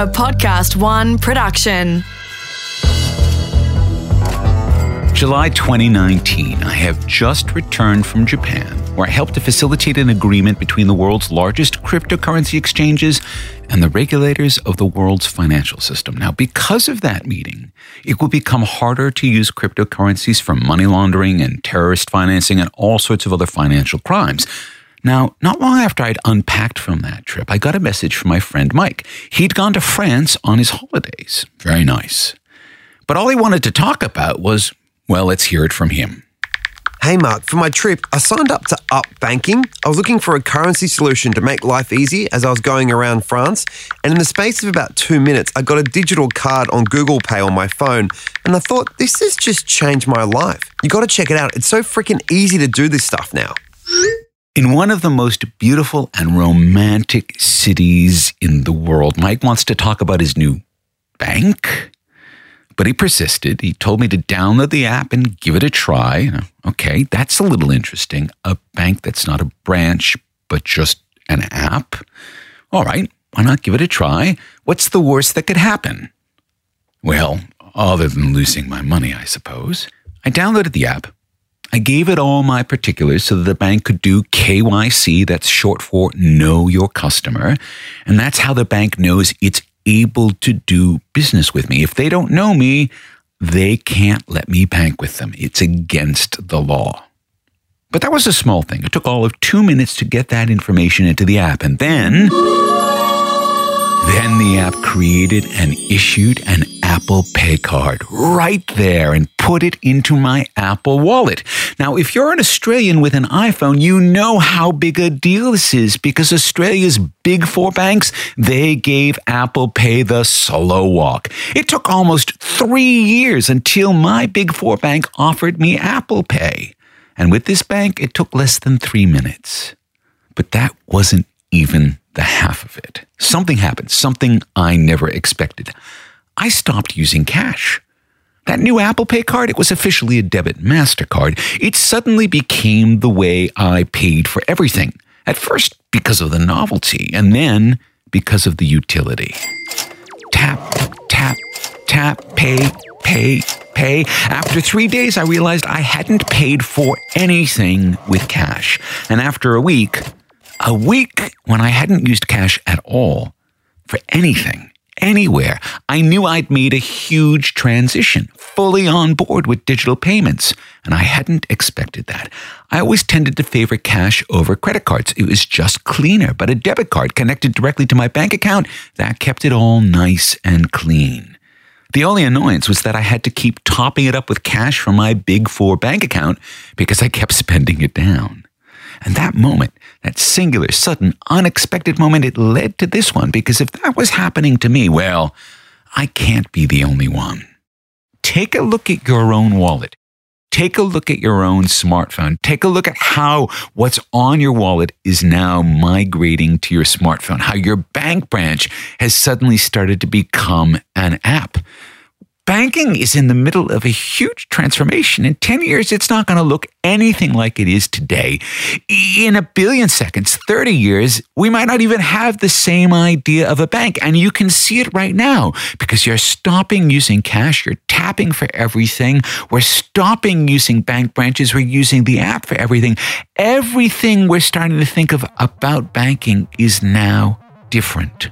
A Podcast One production. July 2019, I have just returned from Japan, where I helped to facilitate an agreement between the world's largest cryptocurrency exchanges and the regulators of the world's financial system. Now, because of that meeting, it will become harder to use cryptocurrencies for money laundering and terrorist financing and all sorts of other financial crimes. Now, not long after I'd unpacked from that trip, I got a message from my friend Mike. He'd gone to France on his holidays. Very nice. But all he wanted to talk about was, well, let's hear it from him. Hey, Mark. For my trip, I signed up to Up Banking. I was looking for a currency solution to make life easy as I was going around France. And in the space of about 2 minutes, I got a digital card on Google Pay on my phone. And I thought, this has just changed my life. You got to check it out. It's so freaking easy to do this stuff now. In one of the most beautiful and romantic cities in the world, Mike wants to talk about his new bank. But he persisted. He told me to download the app and give it a try. Okay, that's a little interesting. A bank that's not a branch, but just an app. All right, why not give it a try? What's the worst that could happen? Well, other than losing my money, I suppose. I downloaded the app. I gave it all my particulars so that the bank could do KYC. That's short for Know Your Customer. And that's how the bank knows it's able to do business with me. If they don't know me, they can't let me bank with them. It's against the law. But that was a small thing. It took all of 2 minutes to get that information into the app. And then the app created and issued an Apple Pay card right there and put it into my Apple wallet. Now, if you're an Australian with an iPhone, you know how big a deal this is because Australia's big four banks, they gave Apple Pay the slow walk. It took almost 3 years until my big four bank offered me Apple Pay. And with this bank, it took less than 3 minutes. But that wasn't even the half of it. Something happened, something I never expected. I stopped using cash. That new Apple Pay card, it was officially a debit MasterCard. It suddenly became the way I paid for everything. At first because of the novelty, and then because of the utility. Tap, tap, tap, pay, pay, pay. After 3 days, I realized I hadn't paid for anything with cash. And after a week when I hadn't used cash at all for anything, anywhere, I knew I'd made a huge transition, fully on board with digital payments, and I hadn't expected that. I always tended to favor cash over credit cards. It was just cleaner, but a debit card connected directly to my bank account, that kept it all nice and clean. The only annoyance was that I had to keep topping it up with cash from my big four bank account because I kept spending it down. And that moment, that singular, sudden, unexpected moment, it led to this one. Because if that was happening to me, well, I can't be the only one. Take a look at your own wallet. Take a look at your own smartphone. Take a look at how what's on your wallet is now migrating to your smartphone. How your bank branch has suddenly started to become an app. Banking is in the middle of a huge transformation. In 10 years, it's not going to look anything like it is today. In a billion seconds, 30 years, we might not even have the same idea of a bank. And you can see it right now because you're stopping using cash. You're tapping for everything. We're stopping using bank branches. We're using the app for everything. Everything we're starting to think of about banking is now different.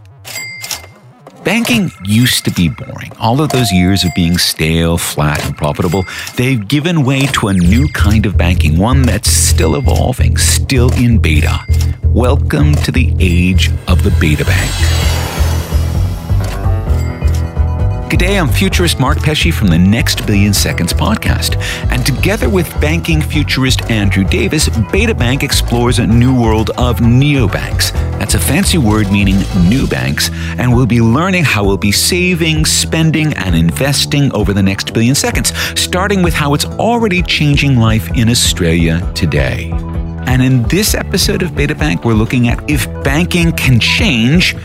Banking used to be boring. All of those years of being stale, flat, and profitable, they've given way to a new kind of banking, one that's still evolving, still in beta. Welcome to the age of the beta bank. G'day, I'm futurist Mark Pesce from the Next Billion Seconds podcast. And together with banking futurist Andrew Davis, Beta Bank explores a new world of neobanks. That's a fancy word meaning new banks, and we'll be learning how we'll be saving, spending, and investing over the next billion seconds, starting with how it's already changing life in Australia today. And in this episode of Beta Bank, we're looking at if banking can change,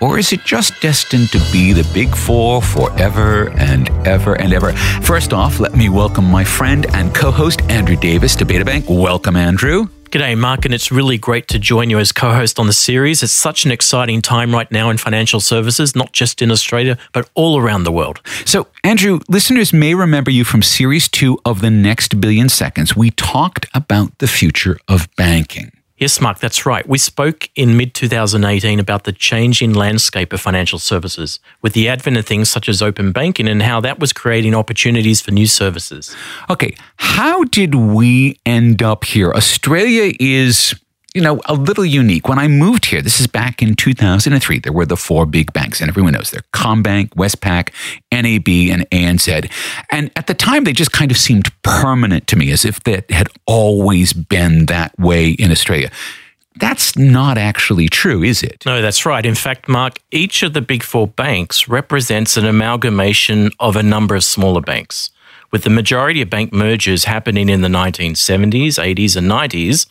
or is it just destined to be the big four forever and ever and ever? First off, let me welcome my friend and co-host Andrew Davis to Beta Bank. Welcome, Andrew. G'day, Mark, and it's really great to join you as co-host on the series. It's such an exciting time right now in financial services, not just in Australia, but all around the world. So, Andrew, listeners may remember you from Series 2 of The Next Billion Seconds. We talked about the future of banking. Yes, Mark, that's right. We spoke in mid-2018 about the changing landscape of financial services with the advent of things such as open banking and how that was creating opportunities for new services. Okay, how did we end up here? Australia is, a little unique. When I moved here, this is back in 2003, there were the four big banks, and everyone knows they're ComBank, Westpac, NAB, and ANZ. And at the time, they just kind of seemed permanent to me, as if that had always been that way in Australia. That's not actually true, is it? No, that's right. In fact, Mark, each of the big four banks represents an amalgamation of a number of smaller banks, with the majority of bank mergers happening in the 1970s, 80s, and 90s,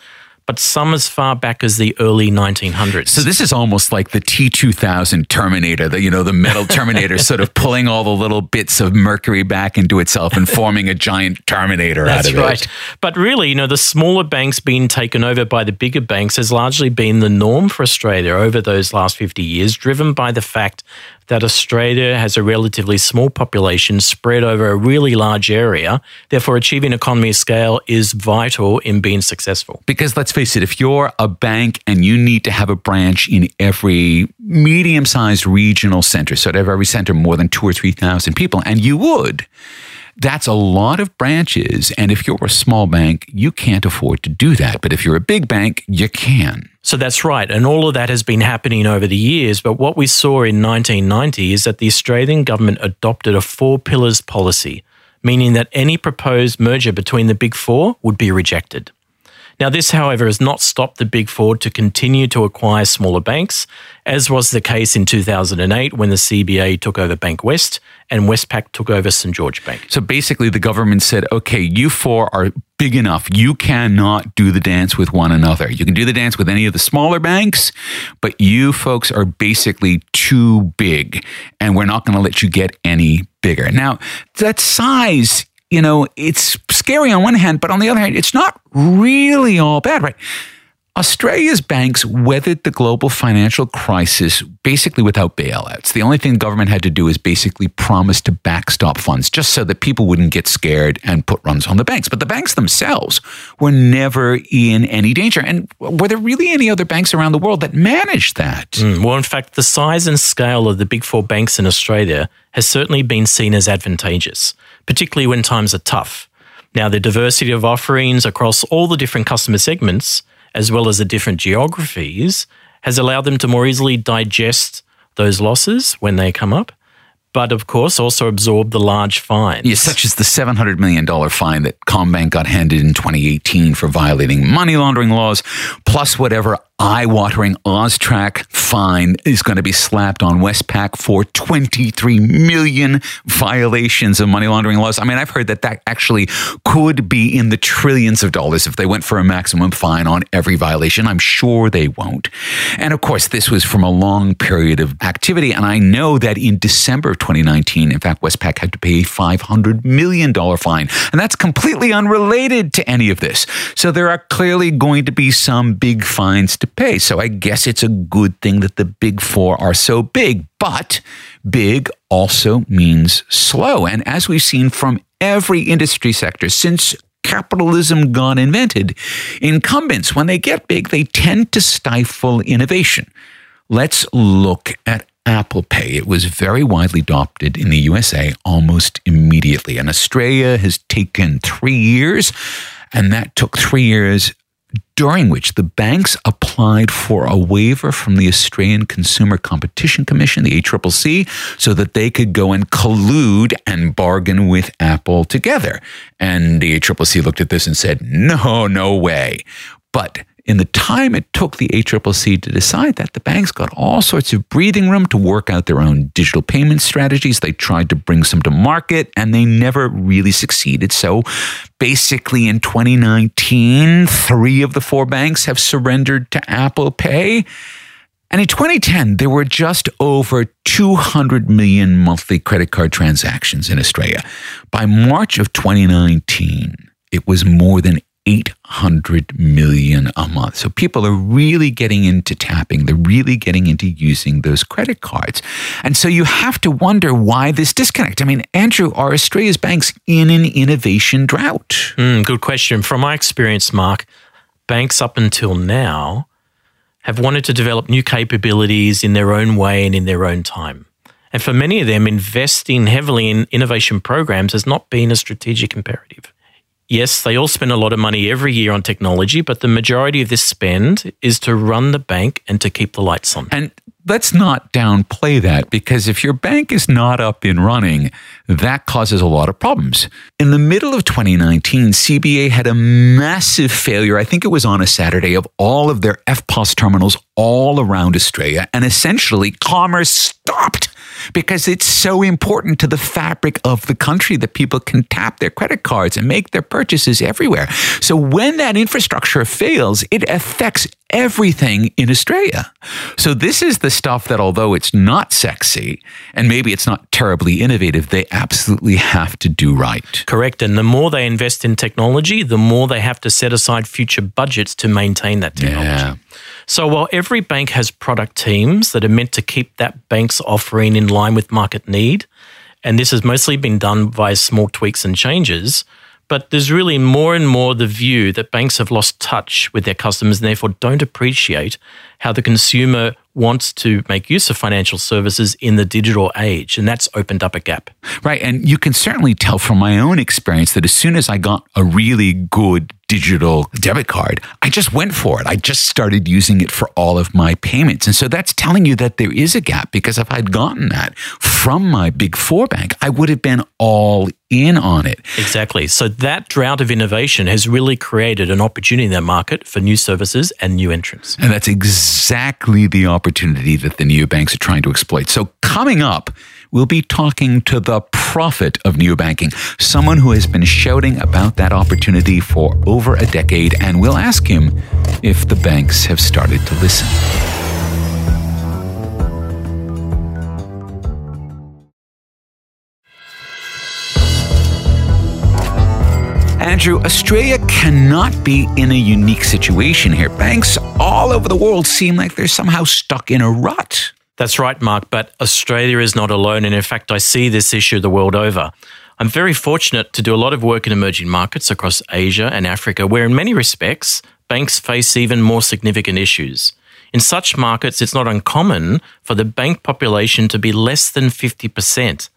but some as far back as the early 1900s. So this is almost like the T-2000 Terminator, the metal Terminator sort of pulling all the little bits of mercury back into itself and forming a giant Terminator out of it. That's right. But really, the smaller banks being taken over by the bigger banks has largely been the norm for Australia over those last 50 years, driven by the fact that Australia has a relatively small population spread over a really large area. Therefore, achieving economy of scale is vital in being successful. Because let's face it, if you're a bank and you need to have a branch in every medium-sized regional centre, so to have every centre more than 2,000 or 3,000 people, and you would, that's a lot of branches. And if you're a small bank, you can't afford to do that. But if you're a big bank, you can. So that's right. And all of that has been happening over the years. But what we saw in 1990 is that the Australian government adopted a four pillars policy, meaning that any proposed merger between the big four would be rejected. Now, this, however, has not stopped the big four to continue to acquire smaller banks, as was the case in 2008 when the CBA took over Bank West and Westpac took over St. George Bank. So basically the government said, okay, you four are big enough. You cannot do the dance with one another. You can do the dance with any of the smaller banks, but you folks are basically too big and we're not going to let you get any bigger. Now, that size, it's scary on one hand, but on the other hand, it's not really all bad, right? Australia's banks weathered the global financial crisis basically without bailouts. The only thing the government had to do is basically promise to backstop funds just so that people wouldn't get scared and put runs on the banks. But the banks themselves were never in any danger. And were there really any other banks around the world that managed that? Well, in fact, the size and scale of the big four banks in Australia has certainly been seen as advantageous, particularly when times are tough. Now, the diversity of offerings across all the different customer segments, as well as the different geographies, has allowed them to more easily digest those losses when they come up, but of course also absorb the large fines. Yes, such as the $700 million fine that ComBank got handed in 2018 for violating money laundering laws, plus whatever eye-watering OzTrac fine is going to be slapped on Westpac for 23 million violations of money laundering laws. I mean, I've heard that actually could be in the trillions of dollars if they went for a maximum fine on every violation. I'm sure they won't. And of course, this was from a long period of activity. And I know that in December of 2019, in fact, Westpac had to pay a $500 million fine. And that's completely unrelated to any of this. So there are clearly going to be some big fines to pay. So I guess it's a good thing that the big four are so big, but big also means slow. And as we've seen from every industry sector since capitalism got invented, incumbents, when they get big, they tend to stifle innovation. Let's look at Apple Pay. It was very widely adopted in the USA almost immediately. And Australia has taken 3 years, and that took 3 years during which the banks applied for a waiver from the Australian Consumer Competition Commission, the ACCC, so that they could go and collude and bargain with Apple together. And the ACCC looked at this and said, no way. But in the time it took the ACCC to decide that, the banks got all sorts of breathing room to work out their own digital payment strategies. They tried to bring some to market, and they never really succeeded. So basically in 2019, 3 of the 4 banks have surrendered to Apple Pay. And in 2010, there were just over 200 million monthly credit card transactions in Australia. By March of 2019, it was more than $800 million a month. So people are really getting into tapping. They're really getting into using those credit cards. And so you have to wonder why this disconnect. I mean, Andrew, are Australia's banks in an innovation drought? Good question. From my experience, Mark, banks up until now have wanted to develop new capabilities in their own way and in their own time. And for many of them, investing heavily in innovation programs has not been a strategic imperative. Yes, they all spend a lot of money every year on technology, but the majority of this spend is to run the bank and to keep the lights on. And let's not downplay that, because if your bank is not up and running, that causes a lot of problems. In the middle of 2019, CBA had a massive failure, I think it was on a Saturday, of all of their FPOS terminals all around Australia, and essentially commerce stopped because it's so important to the fabric of the country that people can tap their credit cards and make their purchases everywhere. So when that infrastructure fails, it affects everything in Australia. So this is the stuff that, although it's not sexy and maybe it's not terribly innovative, they absolutely have to do right. Correct. And the more they invest in technology, the more they have to set aside future budgets to maintain that technology. Yeah. So while every bank has product teams that are meant to keep that bank's offering in line with market need, and this has mostly been done via small tweaks and changes, but there's really more and more the view that banks have lost touch with their customers and therefore don't appreciate how the consumer wants to make use of financial services in the digital age. And that's opened up a gap. Right. And you can certainly tell from my own experience that as soon as I got a really good digital debit card, I just went for it. I just started using it for all of my payments. And so that's telling you that there is a gap, because if I'd gotten that from my big four bank, I would have been all in on it. Exactly. So that drought of innovation has really created an opportunity in that market for new services and new entrants. And that's exactly the opportunity that the neobanks are trying to exploit. So coming up, we'll be talking to the prophet of neobanking, someone who has been shouting about that opportunity for over a decade, and we'll ask him if the banks have started to listen. Andrew, Australia cannot be in a unique situation here. Banks all over the world seem like they're somehow stuck in a rut. That's right, Mark, but Australia is not alone. And in fact, I see this issue the world over. I'm very fortunate to do a lot of work in emerging markets across Asia and Africa, where in many respects, banks face even more significant issues. In such markets, it's not uncommon for the bank population to be less than 50%.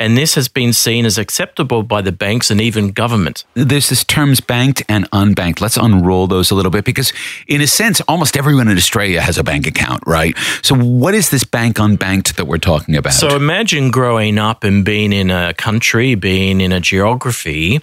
And this has been seen as acceptable by the banks and even government. There's this terms banked and unbanked. Let's unroll those a little bit, because in a sense, almost everyone in Australia has a bank account, right? So what is this bank unbanked that we're talking about? So imagine growing up and being in a country, being in a geography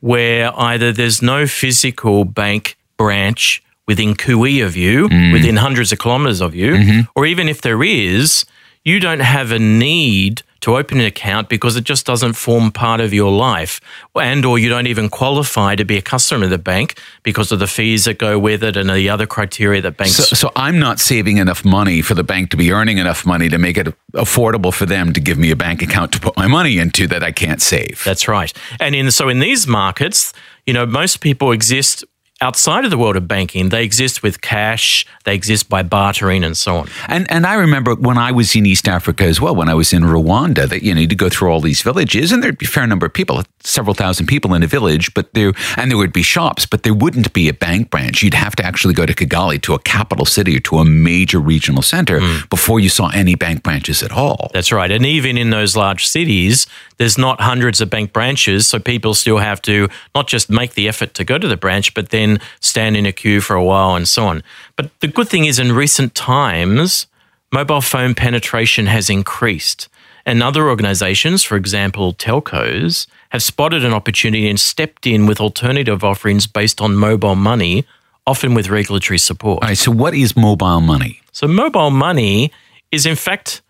where either there's no physical bank branch within cooee of you, within hundreds of kilometres of you, or even if there is, you don't have a need to open an account because it just doesn't form part of your life, and or you don't even qualify to be a customer of the bank because of the fees that go with it and the other criteria that banks... So I'm not saving enough money for the bank to be earning enough money to make it affordable for them to give me a bank account to put my money into that I can't save. That's right. And so in these markets, you know, most people exist outside of the world of banking. They exist with cash, they exist by bartering and so on. And I remember when I was in East Africa as well, when I was in Rwanda, that you need to go through all these villages and there'd be a fair number of people, several thousand people in a village, and there would be shops, but there wouldn't be a bank branch. You'd have to actually go to Kigali, to a capital city or to a major regional center before you saw any bank branches at all. That's right. And even in those large cities, there's not hundreds of bank branches, so people still have to not just make the effort to go to the branch, but then stand in a queue for a while and so on. But the good thing is, in recent times, mobile phone penetration has increased. And other organisations, for example, telcos, have spotted an opportunity and stepped in with alternative offerings based on mobile money, often with regulatory support. All right, so what is mobile money? So mobile money is, in fact,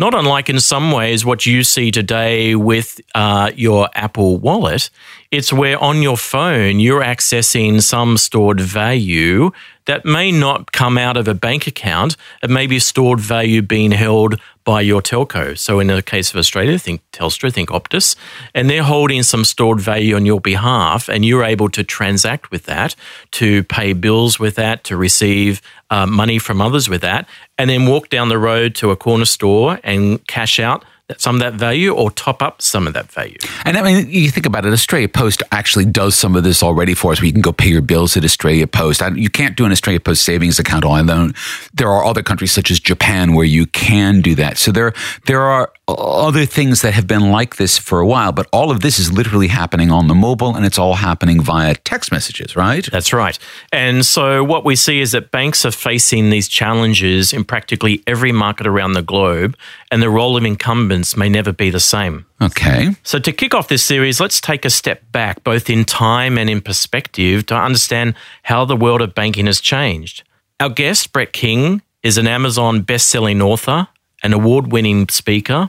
not unlike in some ways what you see today with your Apple wallet. It's where on your phone you're accessing some stored value that may not come out of a bank account. It may be stored value being held by your telco. So in the case of Australia, think Telstra, think Optus, and they're holding some stored value on your behalf, and you're able to transact with that, to pay bills with that, to receive money from others with that, and then walk down the road to a corner store and cash out some of that value or top up some of that value. And I mean, you think about it, Australia Post actually does some of this already for us, where you can go pay your bills at Australia Post. You can't do an Australia Post savings account on them. There are other countries such as Japan where you can do that. So there are other things that have been like this for a while, but all of this is literally happening on the mobile, and it's all happening via text messages, right? That's right. And so what we see is that banks are facing these challenges in practically every market around the globe, and the role of incumbents may never be the same. Okay. So to kick off this series, let's take a step back, both in time and in perspective, to understand how the world of banking has changed. Our guest, Brett King, is an Amazon best-selling author, an award-winning speaker.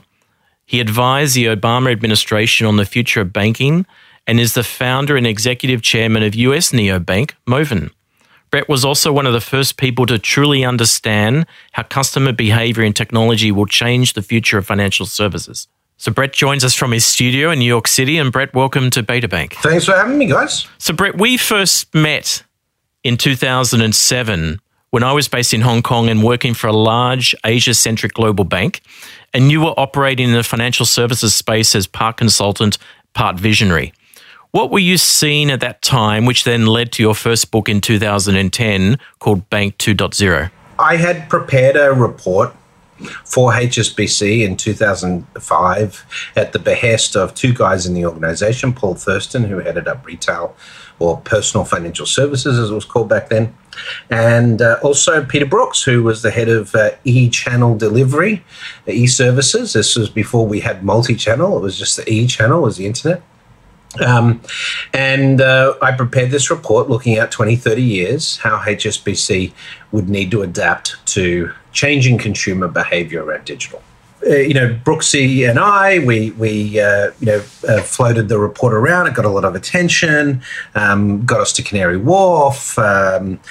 He advised the Obama administration on the future of banking and is the founder and executive chairman of US neobank, Moven. Brett was also one of the first people to truly understand how customer behavior and technology will change the future of financial services. So Brett joins us from his studio in New York City. And Brett, welcome to Beta Bank. Thanks for having me, guys. So Brett, we first met in 2007 when I was based in Hong Kong and working for a large Asia-centric global bank. And you were operating in the financial services space as part consultant, part visionary. What were you seeing at that time, which then led to your first book in 2010 called Bank 2.0? I had prepared a report for HSBC in 2005 at the behest of two guys in the organization, Paul Thurston, who headed up retail or personal financial services, as it was called back then, and also Peter Brooks, who was the head of e-channel delivery, e-services. This was before we had multi-channel. It was just the e-channel was the internet. I prepared this report looking at 20, 30 years, how HSBC would need to adapt to changing consumer behavior around digital. Brooksy and I, we floated the report around. It got a lot of attention, got us to Canary Wharf. But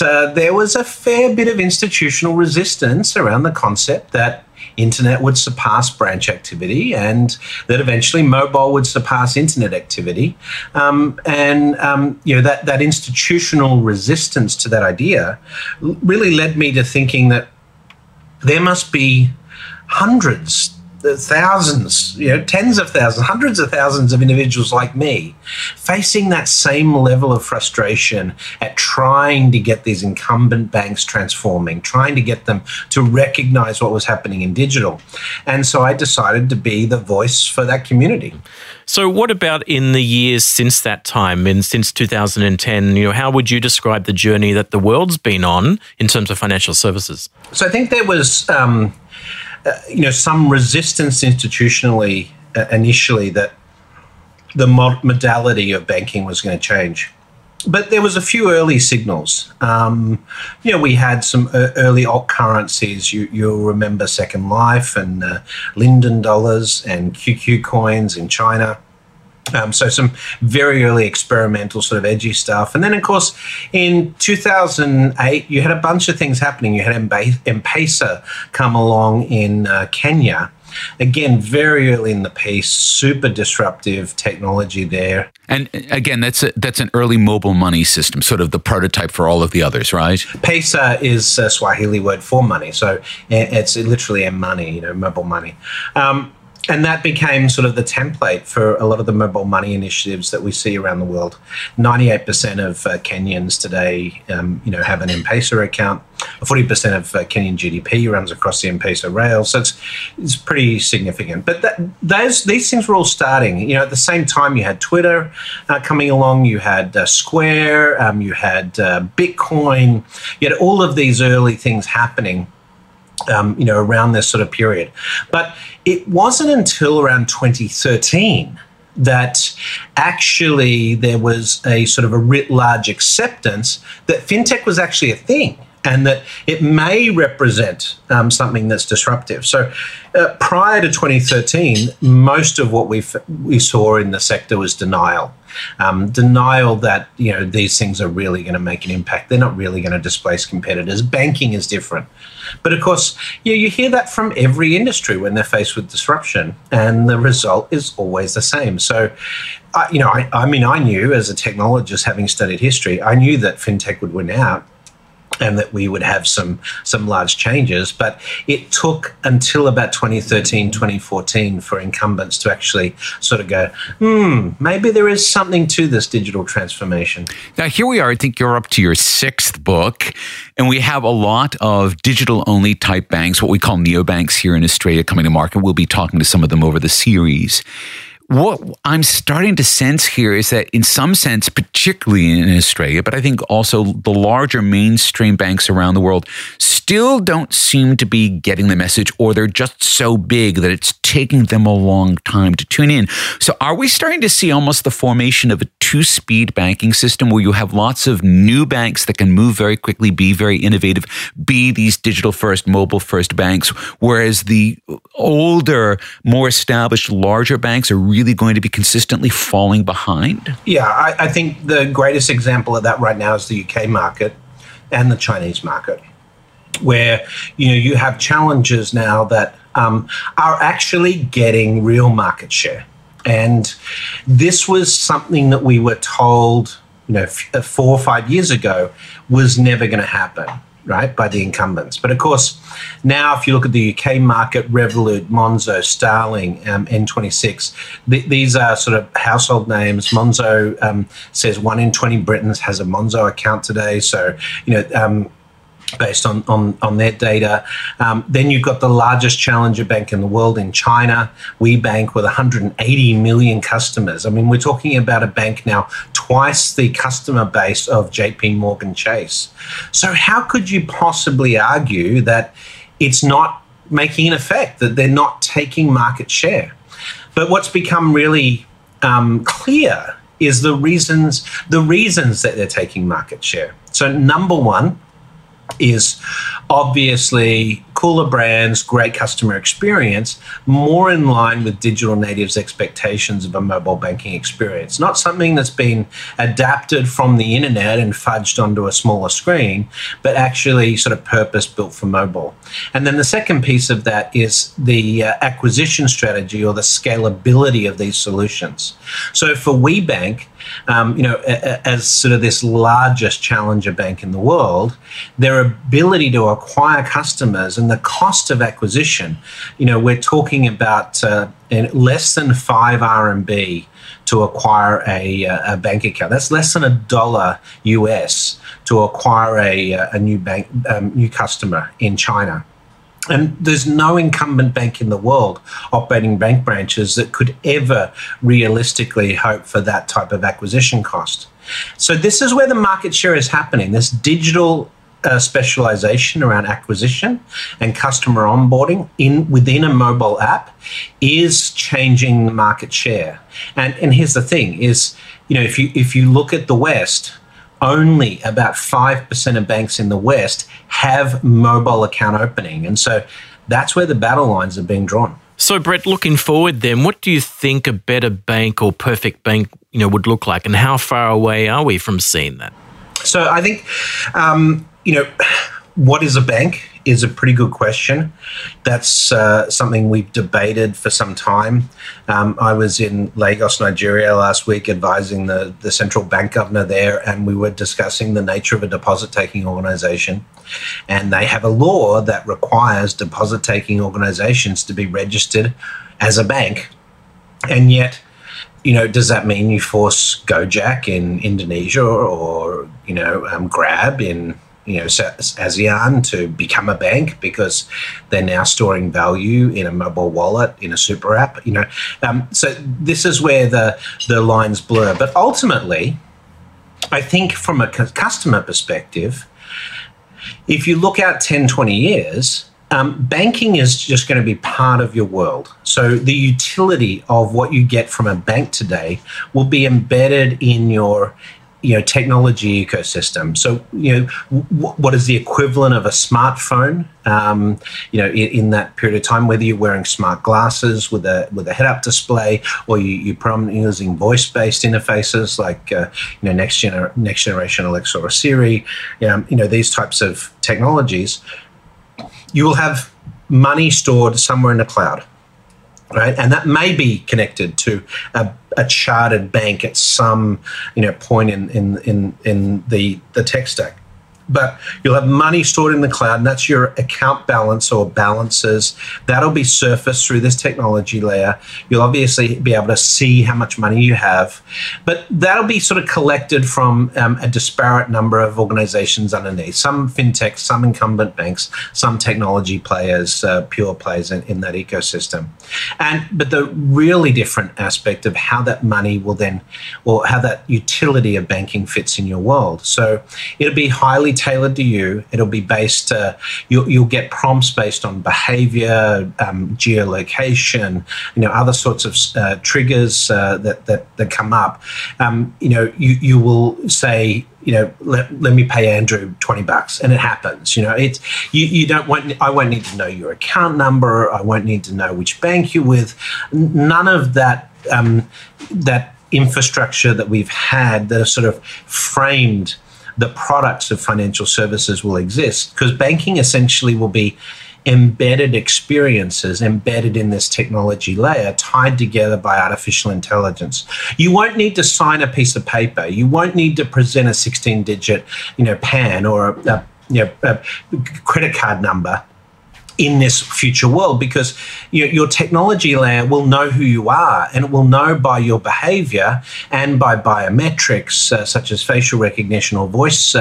there was a fair bit of institutional resistance around the concept that internet would surpass branch activity and that eventually mobile would surpass internet activity. That institutional resistance to that idea really led me to thinking that there must be hundreds, thousands, tens of thousands, hundreds of thousands of individuals like me facing that same level of frustration at trying to get these incumbent banks transforming, trying to get them to recognize what was happening in digital. And so I decided to be the voice for that community. So what about in the years since that time and since 2010? How would you describe the journey that the world's been on in terms of financial services? So I think there was some resistance institutionally initially that the modality of banking was going to change. But there was a few early signals. We had some early alt currencies. You'll remember Second Life and Linden dollars and QQ coins in China. So some very early experimental sort of edgy stuff. And then, of course, in 2008, you had a bunch of things happening. You had M-Pesa come along in Kenya. Again, very early in the piece, super disruptive technology there. And again, that's an early mobile money system, sort of the prototype for all of the others, right? Pesa is a Swahili word for money. So it's literally a money, mobile money. And that became sort of the template for a lot of the mobile money initiatives that we see around the world. 98% of Kenyans today, have an M-Pesa account. 40% of Kenyan GDP runs across the M-Pesa rail. So it's pretty significant. But these things were all starting. At the same time, you had Twitter coming along. You had Square. You had Bitcoin. You had all of these early things happening around this sort of period. But it wasn't until around 2013 that actually there was a sort of a writ large acceptance that fintech was actually a thing. and that it may represent something that's disruptive. So prior to 2013, most of what we saw in the sector was denial. Denial that, you know, these things are really going to make an impact. They're not really going to displace competitors. Banking is different. But of course, you hear that from every industry when they're faced with disruption, and the result is always the same. So, I knew as a technologist, having studied history, I knew that fintech would win out and that we would have some large changes. But it took until about 2013, 2014 for incumbents to actually sort of go, maybe there is something to this digital transformation. Now, here we are. I think you're up to your 6th book, and we have a lot of digital-only type banks, what we call neobanks here in Australia, coming to market. We'll be talking to some of them over the series. What I'm starting to sense here is that in some sense, particularly in Australia, but I think also the larger mainstream banks around the world still don't seem to be getting the message, or they're just so big that it's taking them a long time to tune in. So are we starting to see almost the formation of a two-speed banking system where you have lots of new banks that can move very quickly, be very innovative, be these digital-first, mobile-first banks, whereas the older, more established, larger banks are really going to be consistently falling behind? Yeah, I think the greatest example of that right now is the UK market and the Chinese market, where you have challenges now that are actually getting real market share. And this was something that we were told 4 or 5 years ago was never going to happen, right, by the incumbents. But of course, now if you look at the UK market, Revolut, Monzo, Starling, N26, these are sort of household names. Monzo says 1 in 20 Britons has a Monzo account today. So, based on their data. Then you've got the largest challenger bank in the world in China, WeBank, with 180 million customers. I mean, we're talking about a bank now twice the customer base of JP Morgan Chase. So how could you possibly argue that it's not making an effect, that they're not taking market share? But what's become really clear is the reasons that they're taking market share. So number one is obviously cooler brands, great customer experience, more in line with digital natives' expectations of a mobile banking experience. Not something that's been adapted from the internet and fudged onto a smaller screen, but actually sort of purpose-built for mobile. And then the second piece of that is the acquisition strategy or the scalability of these solutions. So for WeBank, as sort of this largest challenger bank in the world, their ability to acquire customers and the cost of acquisition, we're talking about less than 5 RMB to acquire a bank account. That's less than $1 US to acquire a new bank, new customer in China. And there's no incumbent bank in the world operating bank branches that could ever realistically hope for that type of acquisition cost. So this is where the market share is happening, this digital specialization around acquisition and customer onboarding within a mobile app is changing the market share. And here's the thing is, if you look at the West, only about 5% of banks in the West have mobile account opening. And so that's where the battle lines are being drawn. So, Brett, looking forward then, what do you think a better bank or perfect bank would look like, and how far away are we from seeing that? So I think, what is a bank is a pretty good question. That's something we've debated for some time. I was in Lagos, Nigeria last week advising the central bank governor there, and we were discussing the nature of a deposit-taking organisation. And they have a law that requires deposit-taking organisations to be registered as a bank. And yet, does that mean you force Gojek in Indonesia or, Grab in ASEAN to become a bank because they're now storing value in a mobile wallet, in a super app, So this is where the lines blur. But ultimately, I think from a customer perspective, if you look out 10, 20 years, banking is just going to be part of your world. So the utility of what you get from a bank today will be embedded in your technology ecosystem. So, what is the equivalent of a smartphone, in that period of time, whether you're wearing smart glasses with a head-up display, or you're prominently using voice-based interfaces like, next generation Alexa or Siri, these types of technologies, you will have money stored somewhere in the cloud, right? And that may be connected to a chartered bank at some point in the tech stack. But you'll have money stored in the cloud, and that's your account balance or balances. That'll be surfaced through this technology layer. You'll obviously be able to see how much money you have, but that'll be sort of collected from a disparate number of organizations underneath, some fintechs, some incumbent banks, some technology players, pure players in that ecosystem. But the really different aspect of how that money will then, or how that utility of banking fits in your world. So it'll be highly tailored to you. It'll be based, you'll get prompts based on behavior, geolocation, other sorts of triggers that come up. You will say, let me pay Andrew $20, and it happens. It's I won't need to know your account number. I won't need to know which bank you're with. None of that that infrastructure that we've had that are sort of framed. The products of financial services will exist because banking essentially will be embedded experiences embedded in this technology layer, tied together by artificial intelligence. You won't need to sign a piece of paper. You won't need to present a 16-digit, PAN or a credit card number in this future world, because your technology layer will know who you are, and it will know by your behavior and by biometrics such as facial recognition or voice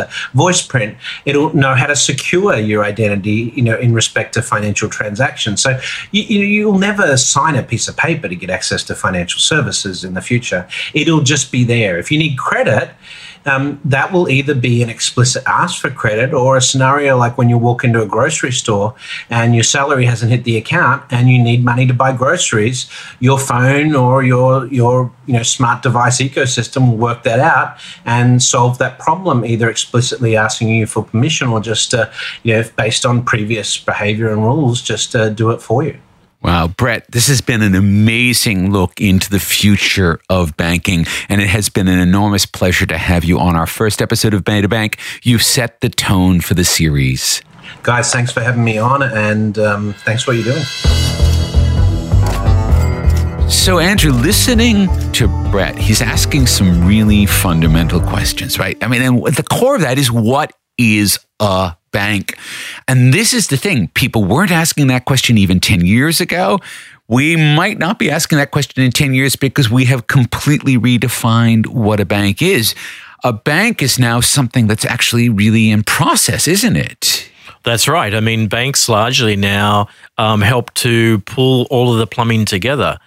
print. It'll know how to secure your identity, in respect to financial transactions. So you'll never sign a piece of paper to get access to financial services in the future. It'll just be there. If you need credit, that will either be an explicit ask for credit, or a scenario like when you walk into a grocery store and your salary hasn't hit the account and you need money to buy groceries. Your phone or your smart device ecosystem will work that out and solve that problem, either explicitly asking you for permission or just based on previous behavior and rules, just do it for you. Wow, Brett, this has been an amazing look into the future of banking, and it has been an enormous pleasure to have you on our first episode of Bank to Bank. You've set the tone for the series. Guys, thanks for having me on, and thanks for what you're doing. So, Andrew, listening to Brett, he's asking some really fundamental questions, right? I mean, and at the core of that is, what is a bank? And this is the thing. People weren't asking that question even 10 years ago. We might not be asking that question in 10 years because we have completely redefined what a bank is. A bank is now something that's actually really in process, isn't it? That's right. I mean, banks largely now help to pull all of the plumbing together.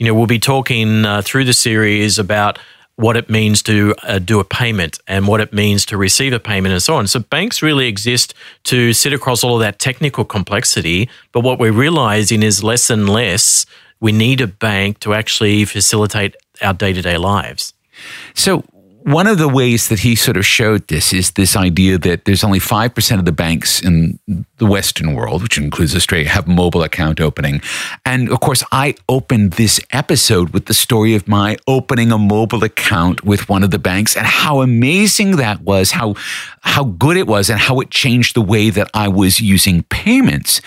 We'll be talking through the series about what it means to do a payment and what it means to receive a payment and so on. So banks really exist to sit across all of that technical complexity, but what we're realizing is less and less we need a bank to actually facilitate our day-to-day lives. So one of the ways that he sort of showed this is this idea that there's only 5% of the banks in the Western world, which includes Australia, have mobile account opening. And of course, I opened this episode with the story of my opening a mobile account with one of the banks and how amazing that was, how good it was, and how it changed the way that I was using payments.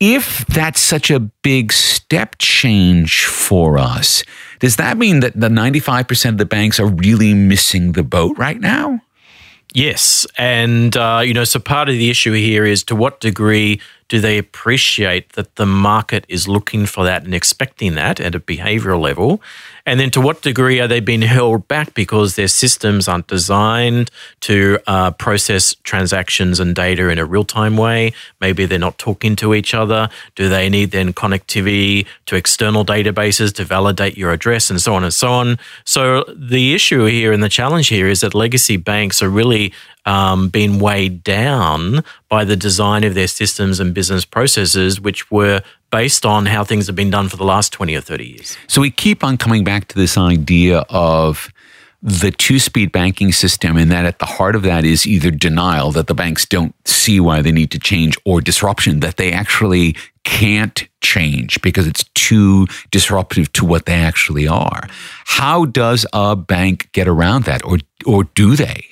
If that's such a big step change for us, does that mean that the 95% of the banks are really missing the boat right now? Yes. And, so part of the issue here is, to what degree do they appreciate that the market is looking for that and expecting that at a behavioral level? And then to what degree are they being held back because their systems aren't designed to process transactions and data in a real-time way? Maybe they're not talking to each other. Do they need then connectivity to external databases to validate your address and so on and so on? So the issue here and the challenge here is that legacy banks are really being weighed down by the design of their systems and business processes, which were based on how things have been done for the last 20 or 30 years. So we keep on coming back to this idea of the two-speed banking system, and that at the heart of that is either denial that the banks don't see why they need to change, or disruption that they actually can't change because it's too disruptive to what they actually are. How does a bank get around that, or do they?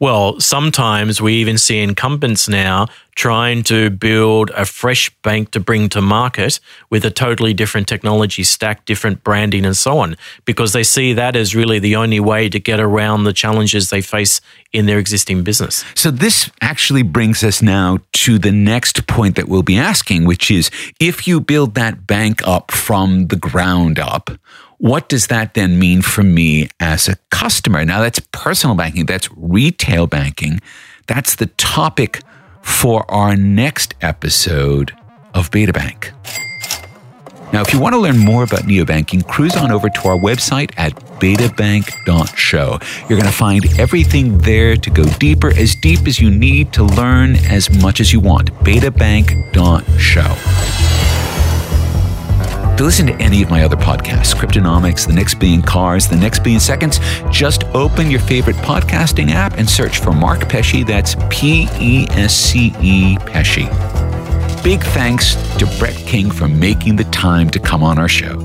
Well, sometimes we even see incumbents now trying to build a fresh bank to bring to market with a totally different technology stack, different branding and so on, because they see that as really the only way to get around the challenges they face in their existing business. So this actually brings us now to the next point that we'll be asking, which is, if you build that bank up from the ground up, what does that then mean for me as a customer? Now, that's personal banking, that's retail banking. That's the topic for our next episode of Beta Bank. Now, if you want to learn more about neobanking, cruise on over to our website at betabank.show. You're going to find everything there to go deep as you need to learn as much as you want. Betabank.show. To listen to any of my other podcasts, Cryptonomics, The Next Billion Cars, The Next Billion Seconds, just open your favorite podcasting app and search for Mark Pesce. That's Pesce, Pesce. Big thanks to Brett King for making the time to come on our show.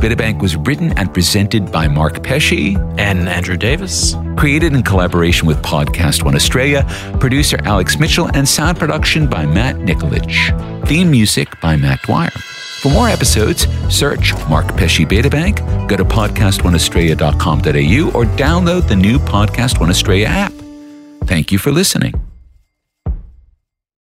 Beta Bank was written and presented by Mark Pesce and Andrew Davis. Created in collaboration with Podcast One Australia, producer Alex Mitchell, and sound production by Matt Nikolic. Theme music by Matt Dwyer. For more episodes, search Mark Pesce Beta Bank, go to podcastoneaustralia.com.au, or download the new Podcast One Australia app. Thank you for listening.